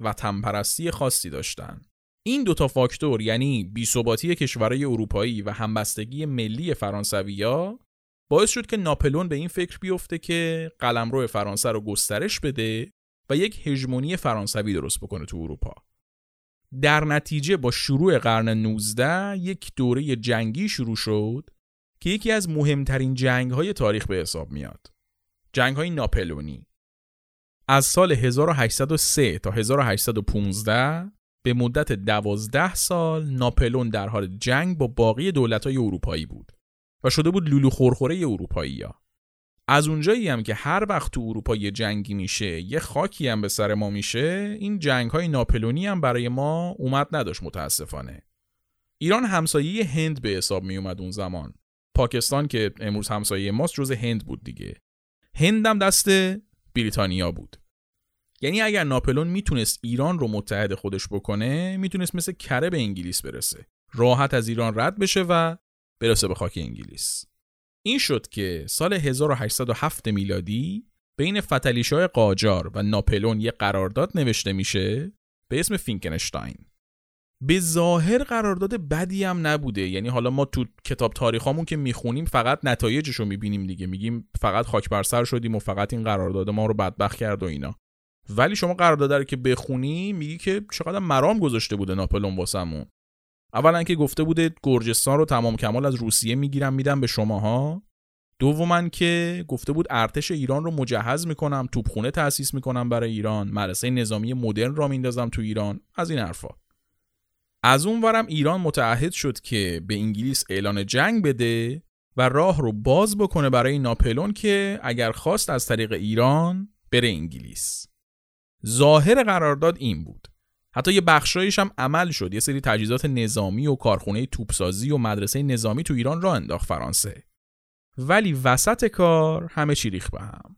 وطنپرستی خاصی داشتن. این دوتا فاکتور، یعنی بی‌ثباتی کشورهای اروپایی و همبستگی ملی فرانسویا، باعث شد که ناپلئون به این فکر بیفته که قلمرو فرانسه رو گسترش بده و یک هژمونی فرانسوی درست بکنه تو اروپا. در نتیجه با شروع قرن 19 یک دوره جنگی شروع شد که یکی از مهمترین جنگ‌های تاریخ به حساب میاد. جنگ‌های ناپلئونی. از سال 1803 تا 1815 به مدت 12 سال ناپلئون در حال جنگ با باقی دولت‌های اروپایی بود و شده بود لولو خورخوره اروپایی‌ها. از اونجایی هم که هر وقت تو اروپا یه جنگی میشه، یه خاکی هم به سر ما میشه، این جنگ‌های ناپلئونی هم برای ما اومد نداشت متاسفانه. ایران همسایه هند به حساب می اومد اون زمان. پاکستان که امروز همسایه ماست جزء هند بود دیگه. هند هم دست بریتانیا بود. یعنی اگر ناپلئون میتونست ایران رو متحد خودش بکنه، میتونست مثل کره به انگلیس برسه. راحت از ایران رد بشه و برسه به خاک انگلیس. این شد که سال 1807 میلادی بین فتلیشاه قاجار و ناپلئون یک قرارداد نوشته میشه به اسم فینکنشتاین. به ظاهر قرارداد بدی هم نبوده، یعنی حالا ما تو کتاب تاریخامون که میخونیم فقط نتایجشو میبینیم دیگه، میگیم فقط خاک بر سر شدیم و فقط این قرارداد ما رو بدبخت کرد و اینا. ولی شما قرارداد رو که بخونی میگی که چقدر مرام گذاشته بوده ناپلئون واسمون. اولا که گفته بوده گرجستان رو تمام کمال از روسیه میگیرم میدم به شماها. دوما که گفته بود ارتش ایران رو مجهز میکنم، توپخونه تأسیس میکنم برای ایران، مدرسه نظامی مدرن را میندازم تو ایران. از این حرفا. از اون ورم ایران متعهد شد که به انگلیس اعلان جنگ بده و راه رو باز بکنه برای ناپلئون که اگر خواست از طریق ایران بره انگلیس. ظاهر قرارداد این بود. حتی یه بخشایش هم عمل شد. یه سری تجهیزات نظامی و کارخونه توپسازی و مدرسه نظامی تو ایران راه انداخت فرانسه. ولی وسط کار همه چی ریخت به هم.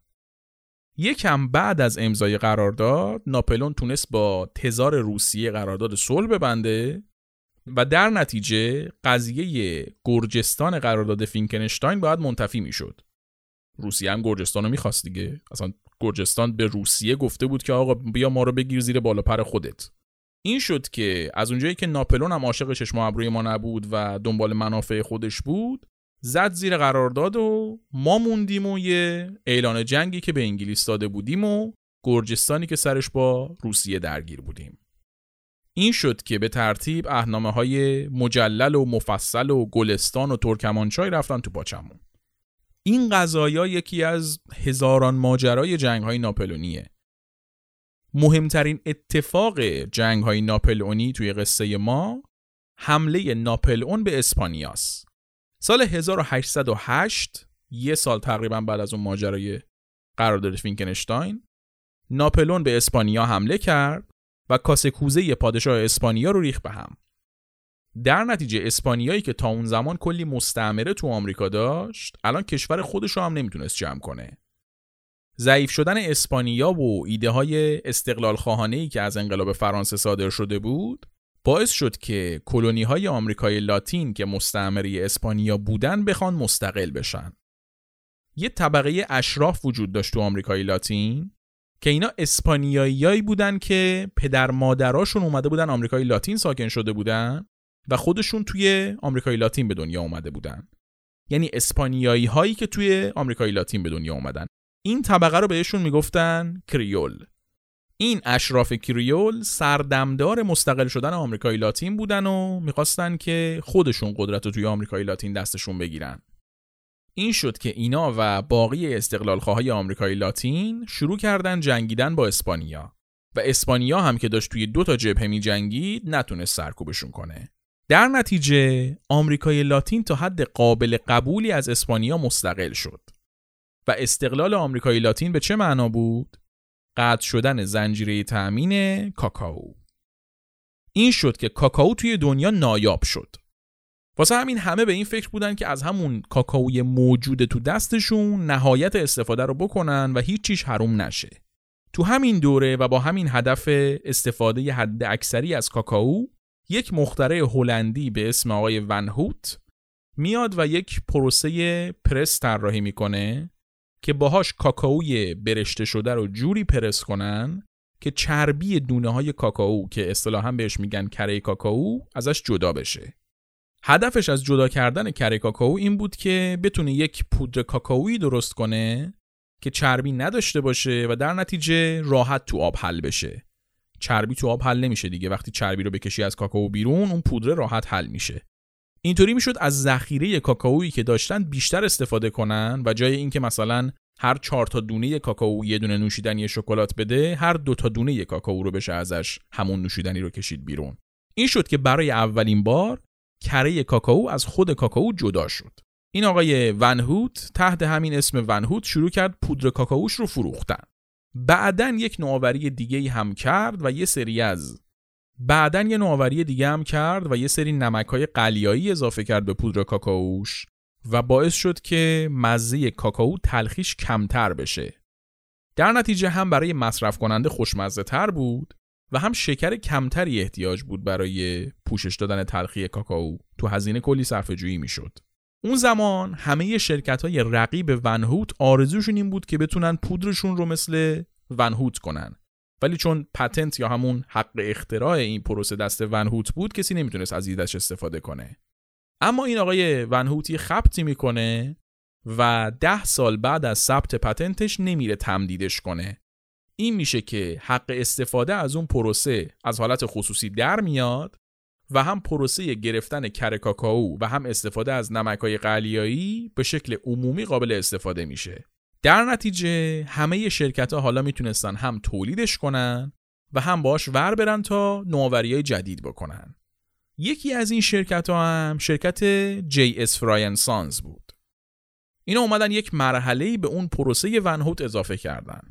یکم بعد از امضای قرارداد ناپلئون تونست با تزار روسیه قرارداد صلح ببنده و در نتیجه قضیه گرجستان قرارداد فینکنشتاین باید منتفی میشد. روسیه هم گرجستان رو میخواست دیگه. اصلا گرجستان به روسیه گفته بود که آقا بیا ما رو بگیر زیر بالاپر خودت. این شد که از اونجایی که ناپلئون هم عاشق چشم و ابروی ما نبود و دنبال منافع خودش بود، زد زیر قرارداد و ما موندیم و یه اعلان جنگی که به انگلیس داده بودیم و گرجستانی که سرش با روسیه درگیر بودیم. این شد که به ترتیب عهدنامه‌های مجلل و مفصل و گلستان و ترکمانچای رفتن تو پاچمون. این قضایا یکی از هزاران ماجرای جنگ‌های ناپلئونیه. مهمترین اتفاق جنگ‌های ناپلئونی توی قصه ما حمله ناپلئون به اسپانیاست. سال 1808، یه سال تقریبا بعد از اون ماجرای قرارداد فینکنشتاین، ناپلئون به اسپانیا حمله کرد و کاسه کوزه پادشاه اسپانیا رو ریخت به هم. در نتیجه اسپانیایی که تا اون زمان کلی مستعمره تو آمریکا داشت، الان کشور خودش رو هم نمیتونست جمع کنه. ضعیف شدن اسپانیا و ایده های استقلال خواهانه‌ای که از انقلاب فرانسه صادر شده بود باعث شد که کلونی های آمریکای لاتین که مستعمره اسپانیا بودن بخوان مستقل بشن. یه طبقه اشراف وجود داشت تو آمریکای لاتین که اینا اسپانیاییایی بودن که پدر مادراشون اومده بودن آمریکای لاتین ساکن شده بودن و خودشون توی آمریکای لاتین به دنیا اومده بودن. یعنی اسپانیایی هایی که توی آمریکای لاتین به دنیا اومدن. این طبقه رو بهشون میگفتن کریول. این اشراف کریول سردمدار مستقل شدن آمریکای لاتین بودن و میخواستن که خودشون قدرت رو توی آمریکای لاتین دستشون بگیرن. این شد که اینا و باقی استقلالخواهای آمریکای لاتین شروع کردن جنگیدن با اسپانیا و اسپانیا هم که داشت توی دو تا جبهه می‌جنگید نتونست سرکوبشون کنه. در نتیجه آمریکای لاتین تا حد قابل قبولی از اسپانیا مستقل شد. و استقلال آمریکای لاتین به چه معنا بود؟ قطع شدن زنجیره تأمین کاکائو. این شد که کاکائو توی دنیا نایاب شد واسه همین همه به این فکر بودن که از همون کاکائوی موجود تو دستشون نهایت استفاده رو بکنن و هیچ چیز حروم نشه. تو همین دوره و با همین هدف استفاده حد اکثری از کاکائو، یک مخترع هلندی به اسم آقای ون هوت میاد و یک پروسه پرس طراحی میکنه که باهاش کاکائوی برشته شده رو جوری پرس کنن که چربی دونه های کاکائو که اصطلاحاً بهش میگن کره کاکائو ازش جدا بشه. هدفش از جدا کردن کره کاکائو این بود که بتونه یک پودر کاکائویی درست کنه که چربی نداشته باشه و در نتیجه راحت تو آب حل بشه. چربی تو آب حل نمیشه دیگه، وقتی چربی رو بکشی از کاکائو بیرون اون پودر راحت حل میشه. اینطوری میشد از ذخیره کاکائویی که داشتن بیشتر استفاده کنن و جای اینکه مثلا هر 4 تا دونه کاکائو یه دونه نوشیدنی شکلات بده، هر 2 تا دونه کاکائو رو بشه ازش همون نوشیدنی رو کشید بیرون. این شد که برای اولین بار کره کاکائو از خود کاکائو جدا شد. این آقای ون هوت تحت همین اسم ون هوت شروع کرد پودر کاکائوش رو فروختن. بعدن یه نوآوری دیگه هم کرد و یه سری نمک‌های قلیایی اضافه کرد به پودر کاکائوش و باعث شد که مزه کاکائو تلخیش کمتر بشه. در نتیجه هم برای مصرف کننده خوشمزه تر بود و هم شکر کمتری احتیاج بود برای پوشش دادن تلخی کاکائو. تو هزینه کلی صرفه‌جویی میشد. اون زمان همه شرکت‌های رقیب ون هوت آرزوشون این بود که بتونن پودرشون رو مثل ون هوت کنن، ولی چون پتنت یا همون حق اختراع این پروسه دست ون هوت بود کسی نمیتونست از ایده‌اش استفاده کنه. اما این آقای ون هوت خبطی میکنه و 10 سال بعد از ثبت پتنتش نمیره تمدیدش کنه. این میشه که حق استفاده از اون پروسه از حالت خصوصی در میاد و هم پروسه گرفتن کره کاکائو و هم استفاده از نمک‌های قلیایی به شکل عمومی قابل استفاده میشه. در نتیجه همه شرکت‌ها حالا میتونستن هم تولیدش کنن و هم باش ور برن تا نوآوری‌های جدید بکنن. یکی از این شرکت‌ها هم شرکت J.S. Fry and Sons بود. اینا اومدن یک مرحله‌ای به اون پروسه ون هوت اضافه کردن.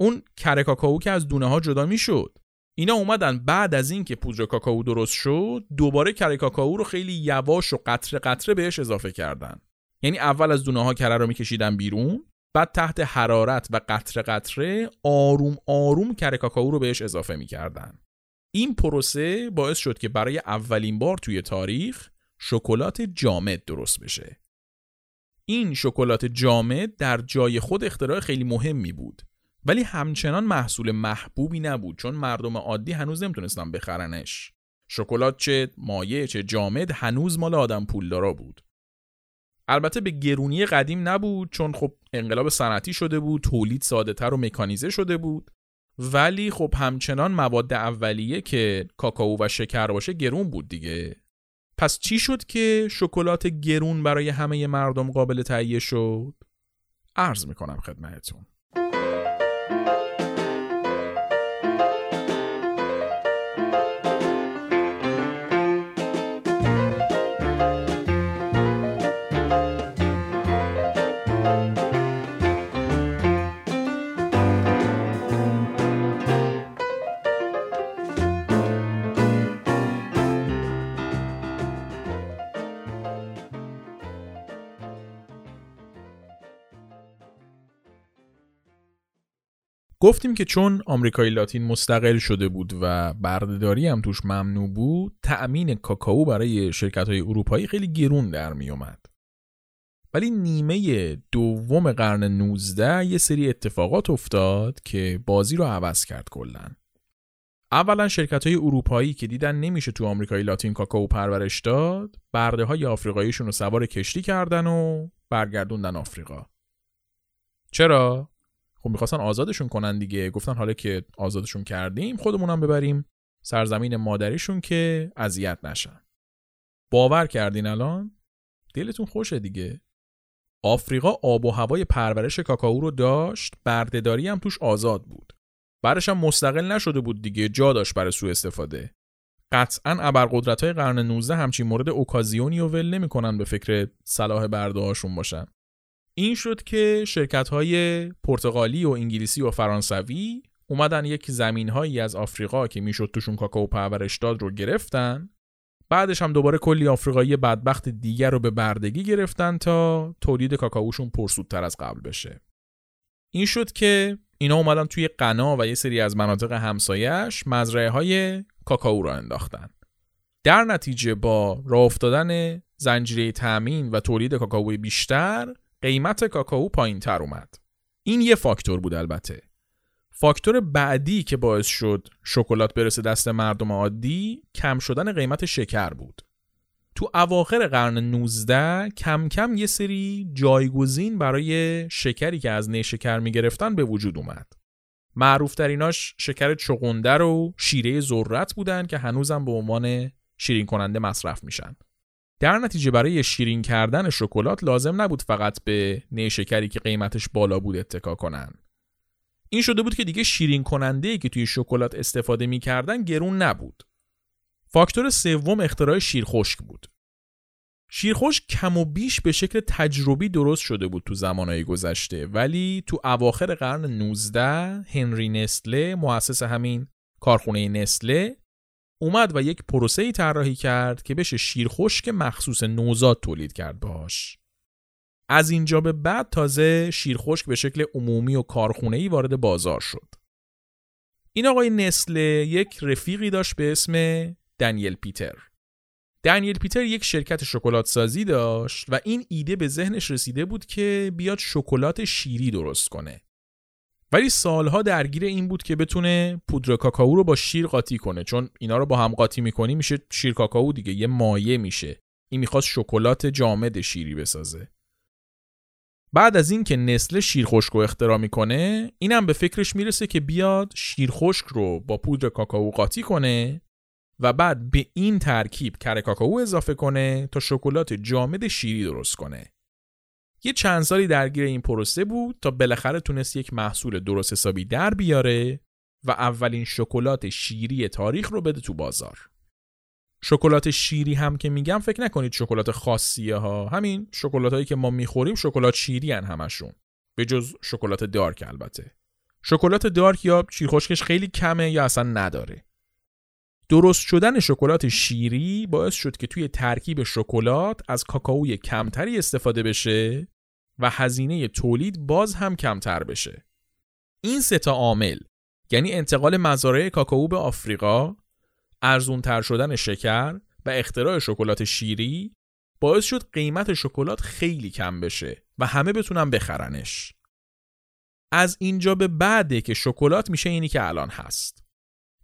اون کره کاکائو که از دونه‌ها جدا میشد، اینا اومدن بعد از این که پودر کاکائو درست شد، دوباره کره کاکائو رو خیلی یواش و قطره قطره بهش اضافه کردن. یعنی اول از دونه‌ها کره رو می‌کشیدن بیرون، بعد تحت حرارت و قطره قطره آروم آروم کره کاکائو رو بهش اضافه می‌کردن. این پروسه باعث شد که برای اولین بار توی تاریخ شکلات جامد درست بشه. این شکلات جامد در جای خود اختراع خیلی مهمی بود، ولی همچنان محصول محبوبی نبود چون مردم عادی هنوز نمیتونستن بخرنش. شکلات چه مایع چه جامد هنوز مال آدم پولدارا بود. البته به گرونی قدیم نبود چون خب انقلاب صنعتی شده بود، تولید ساده‌تر و مکانیزه شده بود، ولی خب همچنان مواد اولیه که کاکائو و شکر باشه گرون بود دیگه. پس چی شد که شکلات گرون برای همه مردم قابل تهیه شد؟ عرض میکنم خدمتتون. گفتیم که چون آمریکای لاتین مستقل شده بود و برده‌داری هم توش ممنوع بود، تأمین کاکائو برای شرکت‌های اروپایی خیلی گرون در می اومد. ولی نیمه دوم قرن 19 یه سری اتفاقات افتاد که بازی رو عوض کرد کلاً. اولاً شرکت‌های اروپایی که دیدن نمیشه تو آمریکای لاتین کاکائو پرورش داد، برده‌های آفریقاییشون رو سوار کشتی کردن و برگردوندن آفریقا. چرا؟ خب می‌خواستن آزادشون کنن دیگه. گفتن حالا که آزادشون کردیم خودمونم ببریم سرزمین مادریشون که اذیت نشن. باور کردین الان؟ دلتون خوشه دیگه. آفریقا آب و هوای پرورش کاکائو رو داشت، برده‌داری هم توش آزاد بود. برش هم مستقل نشده بود دیگه، جا داشت برای سوء استفاده. قطعاً ابرقدرت‌های قرن 19 همچین مورد اوکازیونی رو ول نمی‌کنن به فکر صلاح برده‌هاشون باشن. این شد که شرکت‌های پرتغالی و انگلیسی و فرانسوی اومدن یک زمین‌هایی از آفریقا که میشد توشون کاکائو پرورش داد رو گرفتن، بعدش هم دوباره کلی آفریقایی بدبخت دیگر رو به بردگی گرفتن تا تولید کاکاوشون پرسودتر از قبل بشه. این شد که اینا اومدن توی غنا و یه سری از مناطق همسایه‌اش مزرعه‌های کاکائو را انداختن. در نتیجه با راه افتادن زنجیره تامین و تولید کاکائو بیشتر، قیمت کاکائو پایین‌تر اومد. این یه فاکتور بود. البته فاکتور بعدی که باعث شد شکلات برسه دست مردم عادی، کم شدن قیمت شکر بود. تو اواخر قرن 19 کم کم یه سری جایگزین برای شکری که از نیشکر می‌گرفتن به وجود اومد. معروف‌تریناش شکر چغندر و شیره ذرت بودن که هنوزم به عنوان شیرین کننده مصرف میشن. در نتیجه برای شیرین کردن شکلات لازم نبود فقط به نیشکری که قیمتش بالا بود اتکا کنن. این شده بود که دیگه شیرین کننده‌ای که توی شکلات استفاده می‌کردن گرون نبود. فاکتور سوم اختراع شیرخشک بود. شیرخشک کم و بیش به شکل تجربی درست شده بود تو زمانهای گذشته، ولی تو اواخر قرن 19 هنری نسله، مؤسس همین کارخونه نسله، اومد و یک پروسه‌ای طراحی کرد که بشه شیرخشک مخصوص نوزاد تولید کرد باش. از اینجا به بعد تازه شیرخشک به شکل عمومی و کارخونه‌ای وارد بازار شد. این آقای نسله یک رفیقی داشت به اسم دانیل پیتر. دانیل پیتر یک شرکت شکلات سازی داشت و این ایده به ذهنش رسیده بود که بیاد شکلات شیری درست کنه. ولی سالها درگیر این بود که بتونه پودر کاکائو رو با شیر قاطی کنه، چون اینا رو با هم قاطی می‌کنی میشه شیر کاکائو دیگه، یه مایع میشه. این می‌خواست شکلات جامد شیری بسازه. بعد از این که نسله شیرخشک رو اختراع می‌کنه، اینم به فکرش میرسه که بیاد شیرخشک رو با پودر کاکائو قاطی کنه و بعد به این ترکیب کره کاکائو اضافه کنه تا شکلات جامد شیری درست کنه. یه چند سالی درگیر این پروسه بود تا بالاخره تونست یک محصول درست حسابی در بیاره و اولین شکلات شیری تاریخ رو بده تو بازار. شکلات شیری هم که میگم فکر نکنید شکلات خاصیه ها، همین شکلاتایی که ما میخوریم شکلات شیری ان همشون، به جز شکلات دارک. البته شکلات دارک یا شیرخشکش خیلی کمه یا اصلا نداره. درست شدن شکلات شیری باعث شد که توی ترکیب شکلات از کاکائوی کمتری استفاده بشه و هزینه تولید باز هم کمتر بشه. این سه تا عامل، یعنی انتقال مزارع کاکائو به آفریقا، ارزونتر شدن شکر و اختراع شکلات شیری، باعث شد قیمت شکلات خیلی کم بشه و همه بتونن بخرنش. از اینجا به بعده که شکلات میشه اینی که الان هست.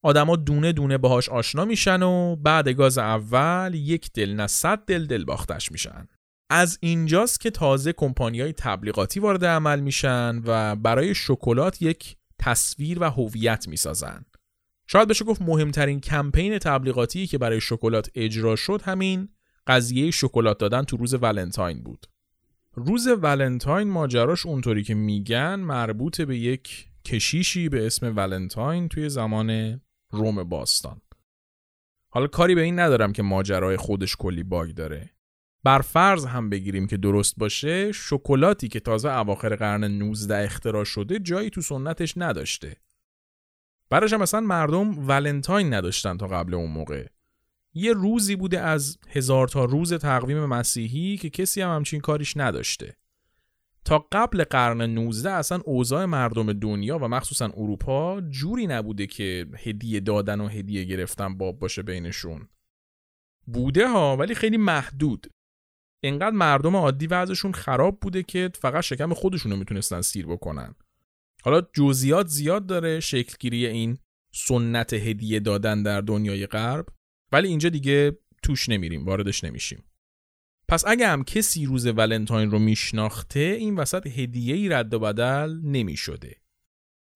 آدما دونه دونه باهاش آشنا میشن و بعد گاز اول یک دل نه صد دل باختش میشن. از اینجاست که تازه کمپانی‌های تبلیغاتی وارد عمل میشن و برای شکلات یک تصویر و هویت میسازن. شاید بشه گفت مهمترین کمپین تبلیغاتی که برای شکلات اجرا شد همین قضیه شکلات دادن تو روز ولنتاین بود. روز ولنتاین ماجراش اونطوری که میگن مربوط به یک کشیشی به اسم ولنتاین توی زمان روم باستان. حالا کاری به این ندارم که ماجرای خودش کلی باگ داره. بر فرض هم بگیریم که درست باشه، شکلاتی که تازه اواخر قرن 19 اختراع شده جایی تو سنتش نداشته. براش هم اصلا مردم ولنتاین نداشتن تا قبل اون موقع. یه روزی بوده از هزار تا روز تقویم مسیحی که کسی هم همچین کاریش نداشته. تا قبل قرن 19 اصلا اوضاع مردم دنیا و مخصوصا اروپا جوری نبوده که هدیه دادن و هدیه گرفتن باب باشه بینشون. بوده ها، ولی خیلی محدود. اینقدر مردم عادی وضعشون خراب بوده که فقط شکم خودشون رو میتونستن سیر بکنن. حالا جزئیات زیاد داره شکلگیری این سنت هدیه دادن در دنیای غرب، ولی اینجا دیگه توش نمیریم، واردش نمیشیم. پس اگه هم کسی روز ولنتاین رو میشناخته، این وسط هدیه‌ای رد و بدل نمیشده.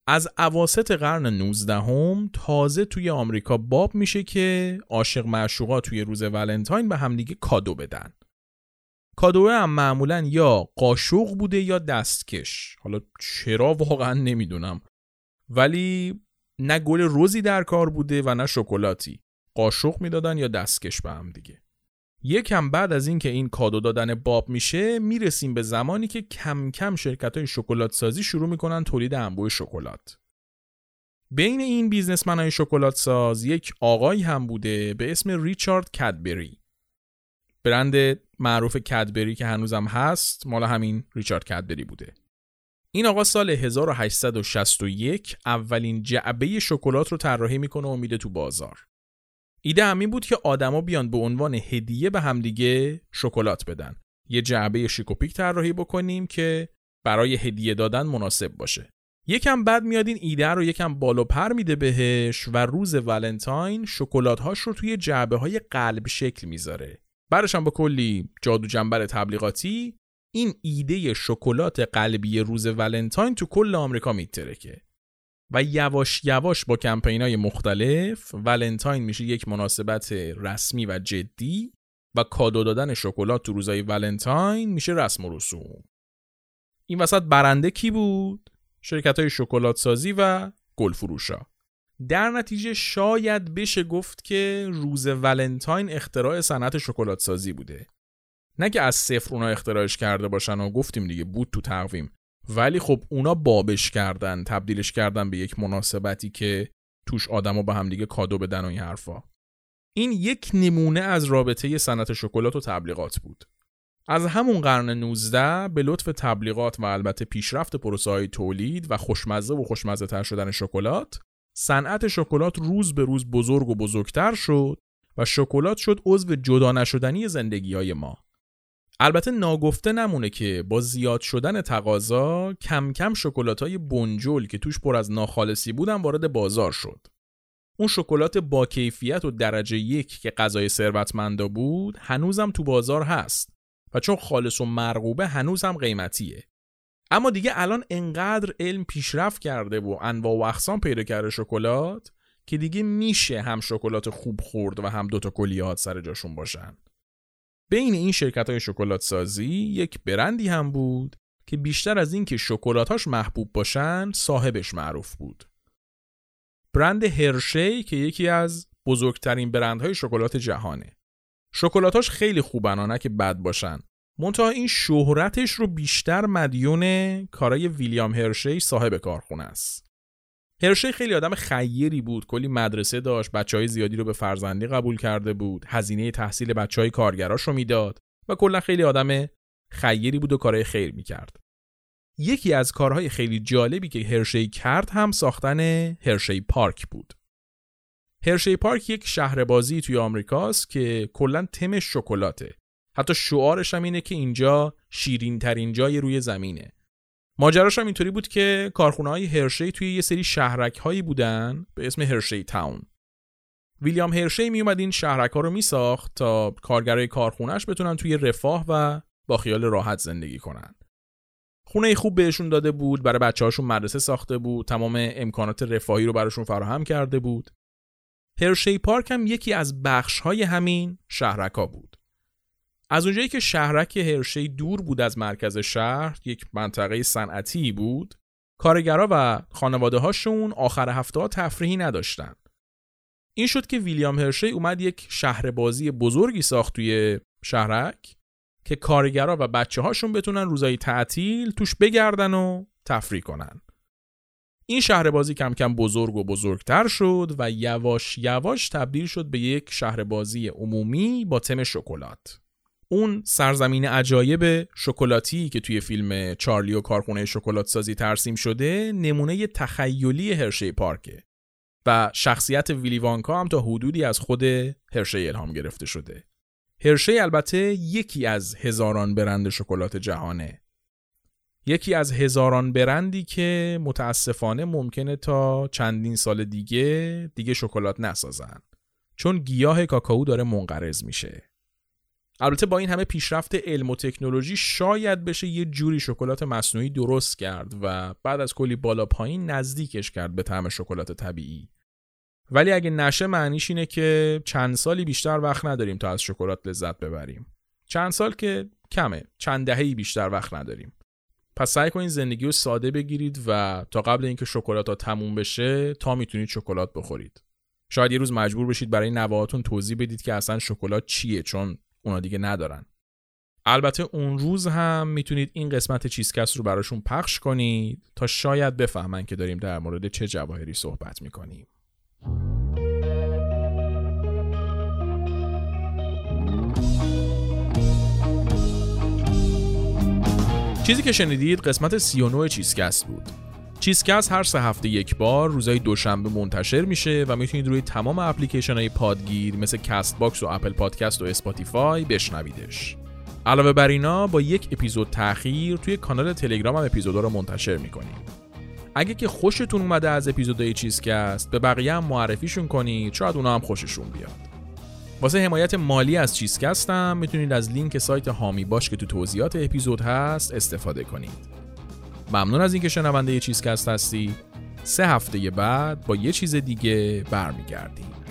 از اواسط قرن 19 هم تازه توی آمریکا باب میشه که عاشق معشوقا توی روز ولنتاین به همدیگه کادو بدن. کادو هم معمولاً یا قاشق بوده یا دستکش. حالا چرا واقعاً نمیدونم، ولی نه گل رزی در کار بوده و نه شکلاتی. قاشق میدادن یا دستکش به هم دیگه. یکم بعد از این که این کادو دادن باب میشه، میرسیم به زمانی که کم کم شرکت‌های شکلات سازی شروع میکنن تولید انبوه شکلات. بین این بیزنسمن‌های شکلات ساز یک آقایی هم بوده به اسم ریچارد کادبری. برند معروف کادبری که هنوزم هست مال همین ریچارد کادبری بوده. این آقا سال 1861 اولین جعبه شکلات رو طراحی میکنه و میده تو بازار. ایده همین بود که آدما بیان به عنوان هدیه به همدیگه شکلات بدن. یه جعبه شیکوپیک طراحی بکنیم که برای هدیه دادن مناسب باشه. یکم بعد میاد این ایده رو یکم بالا پر میده بهش و روز ولنتاین شکلات‌هاش رو توی جعبه‌های قلب شکل میذاره. بعدش هم با کلی جادو جنبر تبلیغاتی این ایده شکلات قلبی روز ولنتاین تو کل آمریکا میترکه و یواش یواش با کمپین‌های مختلف ولنتاین میشه یک مناسبت رسمی و جدی و کادو دادن شکلات تو روزهای ولنتاین میشه رسم و رسوم. این وسط برنده کی بود؟ شرکت‌های شکلات سازی و گل فروشا. در نتیجه شاید بشه گفت که روز ولنتاین اختراع صنعت شکلات سازی بوده. نه که از صفر اونا اختراعش کرده باشن و گفتیم دیگه بود تو تقویم، ولی خب اونا بابش کردن، تبدیلش کردن به یک مناسبتی که توش آدما به هم دیگه کادو بدن و این حرفا. این یک نمونه از رابطه صنعت شکلات و تبلیغات بود. از همون قرن 19 به لطف تبلیغات و البته پیشرفت پروسه‌های تولید و خوشمزه و خوشمزه‌تر شدن شکلات، صنعت شکلات روز به روز بزرگ و بزرگتر شد و شکلات شد عضو جدا نشدنی زندگی‌های ما. البته ناگفته نمونه که با زیاد شدن تقاضا کم کم شکلات‌های بنجل که توش پر از ناخالصی بودن وارد بازار شد. اون شکلات با کیفیت و درجه یک که غذای ثروتمندا بود هنوزم تو بازار هست و چون خالص و مرغوبه هنوز هم قیمتیه. اما دیگه الان انقدر علم پیشرفت کرده و انواع و اقسام پیدا کرده شکلات که دیگه میشه هم شکلات خوب خورد و هم دوتا کلیات سر جاشون باشن. بین این شرکت‌های شکلات سازی یک برندی هم بود که بیشتر از این که شکلاتاش محبوب باشن صاحبش معروف بود. برند هرشی که یکی از بزرگترین برندهای شکلات جهانه. شکلاتاش خیلی خوبن که بد باشن. منتها این شهرتش رو بیشتر مدیون کارای ویلیام هرشی صاحب کارخونه است. هرشی خیلی آدم خیری بود، کلی مدرسه داشت، بچهای زیادی رو به فرزندی قبول کرده بود، هزینه تحصیل بچهای کارگراش رو میداد و کلا خیلی آدم خیری بود و کارهای خیر میکرد. یکی از کارهای خیلی جالبی که هرشی کرد هم ساختن هرشی پارک بود. هرشی پارک یک شهر بازی توی آمریکاست که کلاً تم شکلاته. حتی شعارش هم اینه که اینجا شیرین ترین جای روی زمینه. ماجراش هم اینطوری بود که کارخونه‌های هرشی توی یه سری شهرک‌هایی بودن به اسم هرشی تاون. ویلیام هرشی میومد این شهرک‌ها رو میساخت تا کارگرای کارخونه‌اش بتونن توی رفاه و با خیال راحت زندگی کنن. خونه خوب بهشون داده بود، برای بچه‌هاشون مدرسه ساخته بود، تمام امکانات رفاهی رو براشون فراهم کرده بود. هرشی پارک هم یکی از بخش‌های همین شهرک‌ها بود. از اونجایی که شهرک هرشی دور بود از مرکز شهر، یک منطقه صنعتی بود، کارگرها و خانواده‌هاشون آخر هفته‌ها تفریحی نداشتن. این شد که ویلیام هرشی اومد یک شهر بازی بزرگی ساخت توی شهرک که کارگرها و بچه‌هاشون بتونن روزای تعطیل توش بگردن و تفریح کنن. این شهر بازی کم کم بزرگ و بزرگتر شد و یواش یواش تبدیل شد به یک شهر بازی عمومی با تم شکلات. اون سرزمین عجایب شکلاتی که توی فیلم چارلی و کارخونه شکلات سازی ترسیم شده نمونه تخیلی هرشی پارکه و شخصیت ویلی وانکا هم تا حدودی از خود هرشی الهام گرفته شده. هرشی البته یکی از هزاران برند شکلات جهانه. یکی از هزاران برندی که متاسفانه ممکنه تا چندین سال دیگه شکلات نسازن، چون گیاه کاکائو داره منقرض میشه. البته با این همه پیشرفت علم و تکنولوژی شاید بشه یه جوری شکلات مصنوعی درست کرد و بعد از کلی بالا پایین نزدیکش کرد به طعم شکلات طبیعی، ولی اگه نشه معنیش اینه که چند سالی بیشتر وقت نداریم تا از شکلات لذت ببریم. چند سال که کمه، چند دهه‌ای بیشتر وقت نداریم. پس سعی کنید زندگی رو ساده بگیرید و تا قبل اینکه شکلات‌ها تموم بشه تا میتونید شکلات بخورید. شاید یه روز مجبور بشید برای نوه‌هاتون توضیح بدید که اصلا شکلات چیه، چون اونا دیگه ندارن. البته اون روز هم میتونید این قسمت چیزکست رو براشون پخش کنید تا شاید بفهمن که داریم در مورد چه جواهری صحبت میکنیم. چیزی که شنیدید قسمت 39 چیزکست بود. چیزکست هر 3 هفته یک بار روزهای دوشنبه منتشر میشه و میتونید روی تمام اپلیکیشن‌های پادگیر مثل کست باکس و اپل پادکست و اسپاتیفای بشنویدش. علاوه بر اینا با یک اپیزود تأخیر توی کانال تلگرام هم اپیزودا رو منتشر میکنیم. اگه که خوشتون اومده از اپیزودهای چیزکست به بقیه هم معرفیشون کنید، شاید اونا هم خوششون بیاد. واسه حمایت مالی از چیزکست هم میتونید از لینک سایت هامی باش که تو توضیحات اپیزود هست استفاده کنید. ممنون از اینکه شنونده چیزکست هستی. 3 هفته بعد با یه چیز دیگه برمیگردیم.